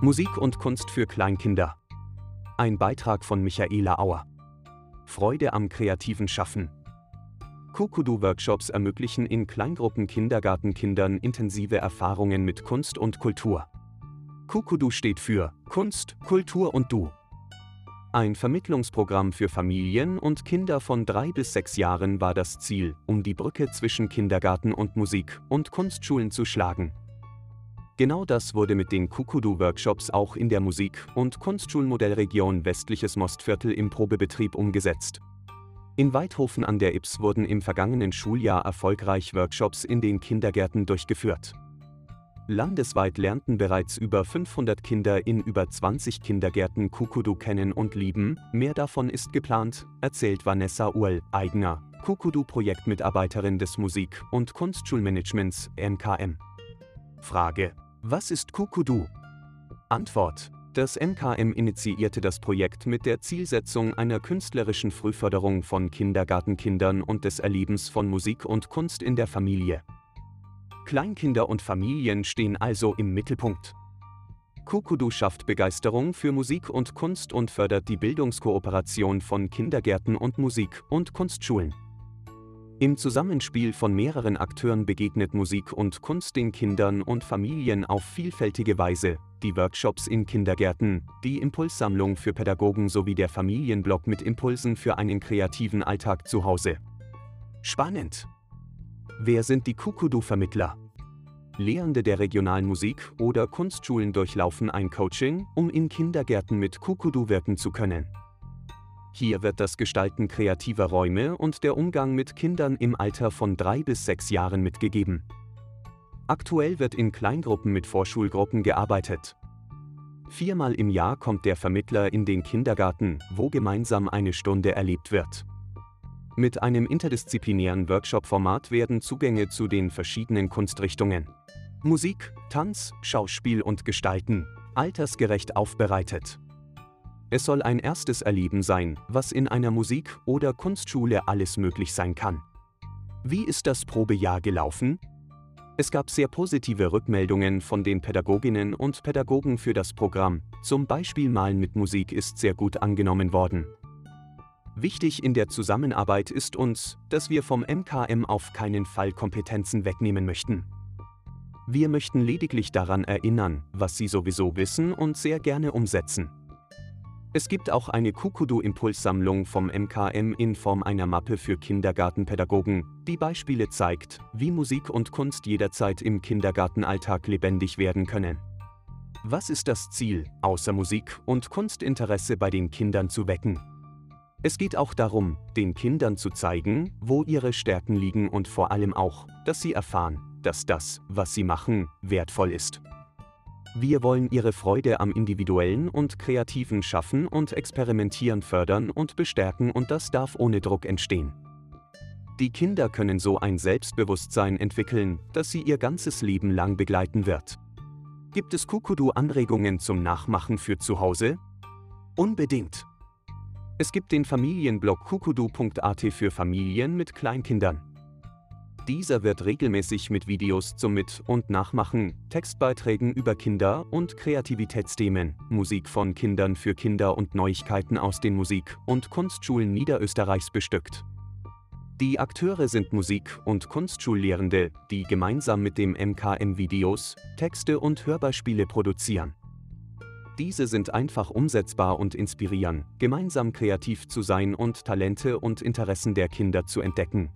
Musik und Kunst für Kleinkinder. Ein Beitrag von Michaela Auer. Freude am kreativen Schaffen. KUKUDU-Workshops ermöglichen in Kleingruppen Kindergartenkindern intensive Erfahrungen mit Kunst und Kultur. KUKUDU steht für Kunst, Kultur und Du. Ein Vermittlungsprogramm für Familien und Kinder von 3 bis 6 Jahren war das Ziel, um die Brücke zwischen Kindergarten und Musik- und Kunstschulen zu schlagen. Genau das wurde mit den KUKUDU-Workshops auch in der Musik- und Kunstschulmodellregion Westliches Mostviertel im Probebetrieb umgesetzt. In Weithofen an der Ips wurden im vergangenen Schuljahr erfolgreich Workshops in den Kindergärten durchgeführt. Landesweit lernten bereits über 500 Kinder in über 20 Kindergärten KUKUDU kennen und lieben. Mehr davon ist geplant, erzählt Vanessa Ull, Eigner, KUKUDU-Projektmitarbeiterin des Musik- und Kunstschulmanagements, MKM. Frage: Was ist KUKUDU? Antwort: Das MKM initiierte das Projekt mit der Zielsetzung einer künstlerischen Frühförderung von Kindergartenkindern und des Erlebens von Musik und Kunst in der Familie. Kleinkinder und Familien stehen also im Mittelpunkt. KUKUDU schafft Begeisterung für Musik und Kunst und fördert die Bildungskooperation von Kindergärten und Musik- und Kunstschulen. Im Zusammenspiel von mehreren Akteuren begegnet Musik und Kunst den Kindern und Familien auf vielfältige Weise. Die Workshops in Kindergärten, die Impulssammlung für Pädagogen sowie der Familienblock mit Impulsen für einen kreativen Alltag zu Hause. Spannend! Wer sind die KUKUDU-Vermittler? Lehrende der regionalen Musik- oder Kunstschulen durchlaufen ein Coaching, um in Kindergärten mit KUKUDU wirken zu können. Hier wird das Gestalten kreativer Räume und der Umgang mit Kindern im Alter von 3 bis 6 Jahren mitgegeben. Aktuell wird in Kleingruppen mit Vorschulgruppen gearbeitet. 4-mal im Jahr kommt der Vermittler in den Kindergarten, wo gemeinsam eine Stunde erlebt wird. Mit einem interdisziplinären Workshop-Format werden Zugänge zu den verschiedenen Kunstrichtungen Musik, Tanz, Schauspiel und Gestalten altersgerecht aufbereitet. Es soll ein erstes Erleben sein, was in einer Musik- oder Kunstschule alles möglich sein kann. Wie ist das Probejahr gelaufen? Es gab sehr positive Rückmeldungen von den Pädagoginnen und Pädagogen für das Programm, zum Beispiel Malen mit Musik ist sehr gut angenommen worden. Wichtig in der Zusammenarbeit ist uns, dass wir vom MKM auf keinen Fall Kompetenzen wegnehmen möchten. Wir möchten lediglich daran erinnern, was Sie sowieso wissen und sehr gerne umsetzen. Es gibt auch eine KUKUDU-Impulssammlung vom MKM in Form einer Mappe für Kindergartenpädagogen, die Beispiele zeigt, wie Musik und Kunst jederzeit im Kindergartenalltag lebendig werden können. Was ist das Ziel, außer Musik- und Kunstinteresse bei den Kindern zu wecken? Es geht auch darum, den Kindern zu zeigen, wo ihre Stärken liegen und vor allem auch, dass sie erfahren, dass das, was sie machen, wertvoll ist. Wir wollen ihre Freude am individuellen und kreativen Schaffen und Experimentieren fördern und bestärken und das darf ohne Druck entstehen. Die Kinder können so ein Selbstbewusstsein entwickeln, das sie ihr ganzes Leben lang begleiten wird. Gibt es KUKUDU-Anregungen zum Nachmachen für zu Hause? Unbedingt! Es gibt den Familienblog kukudu.at für Familien mit Kleinkindern. Dieser wird regelmäßig mit Videos zum Mit- und Nachmachen, Textbeiträgen über Kinder- und Kreativitätsthemen, Musik von Kindern für Kinder und Neuigkeiten aus den Musik- und Kunstschulen Niederösterreichs bestückt. Die Akteure sind Musik- und Kunstschullehrende, die gemeinsam mit dem MKM Videos, Texte und Hörbeispiele produzieren. Diese sind einfach umsetzbar und inspirieren, gemeinsam kreativ zu sein und Talente und Interessen der Kinder zu entdecken.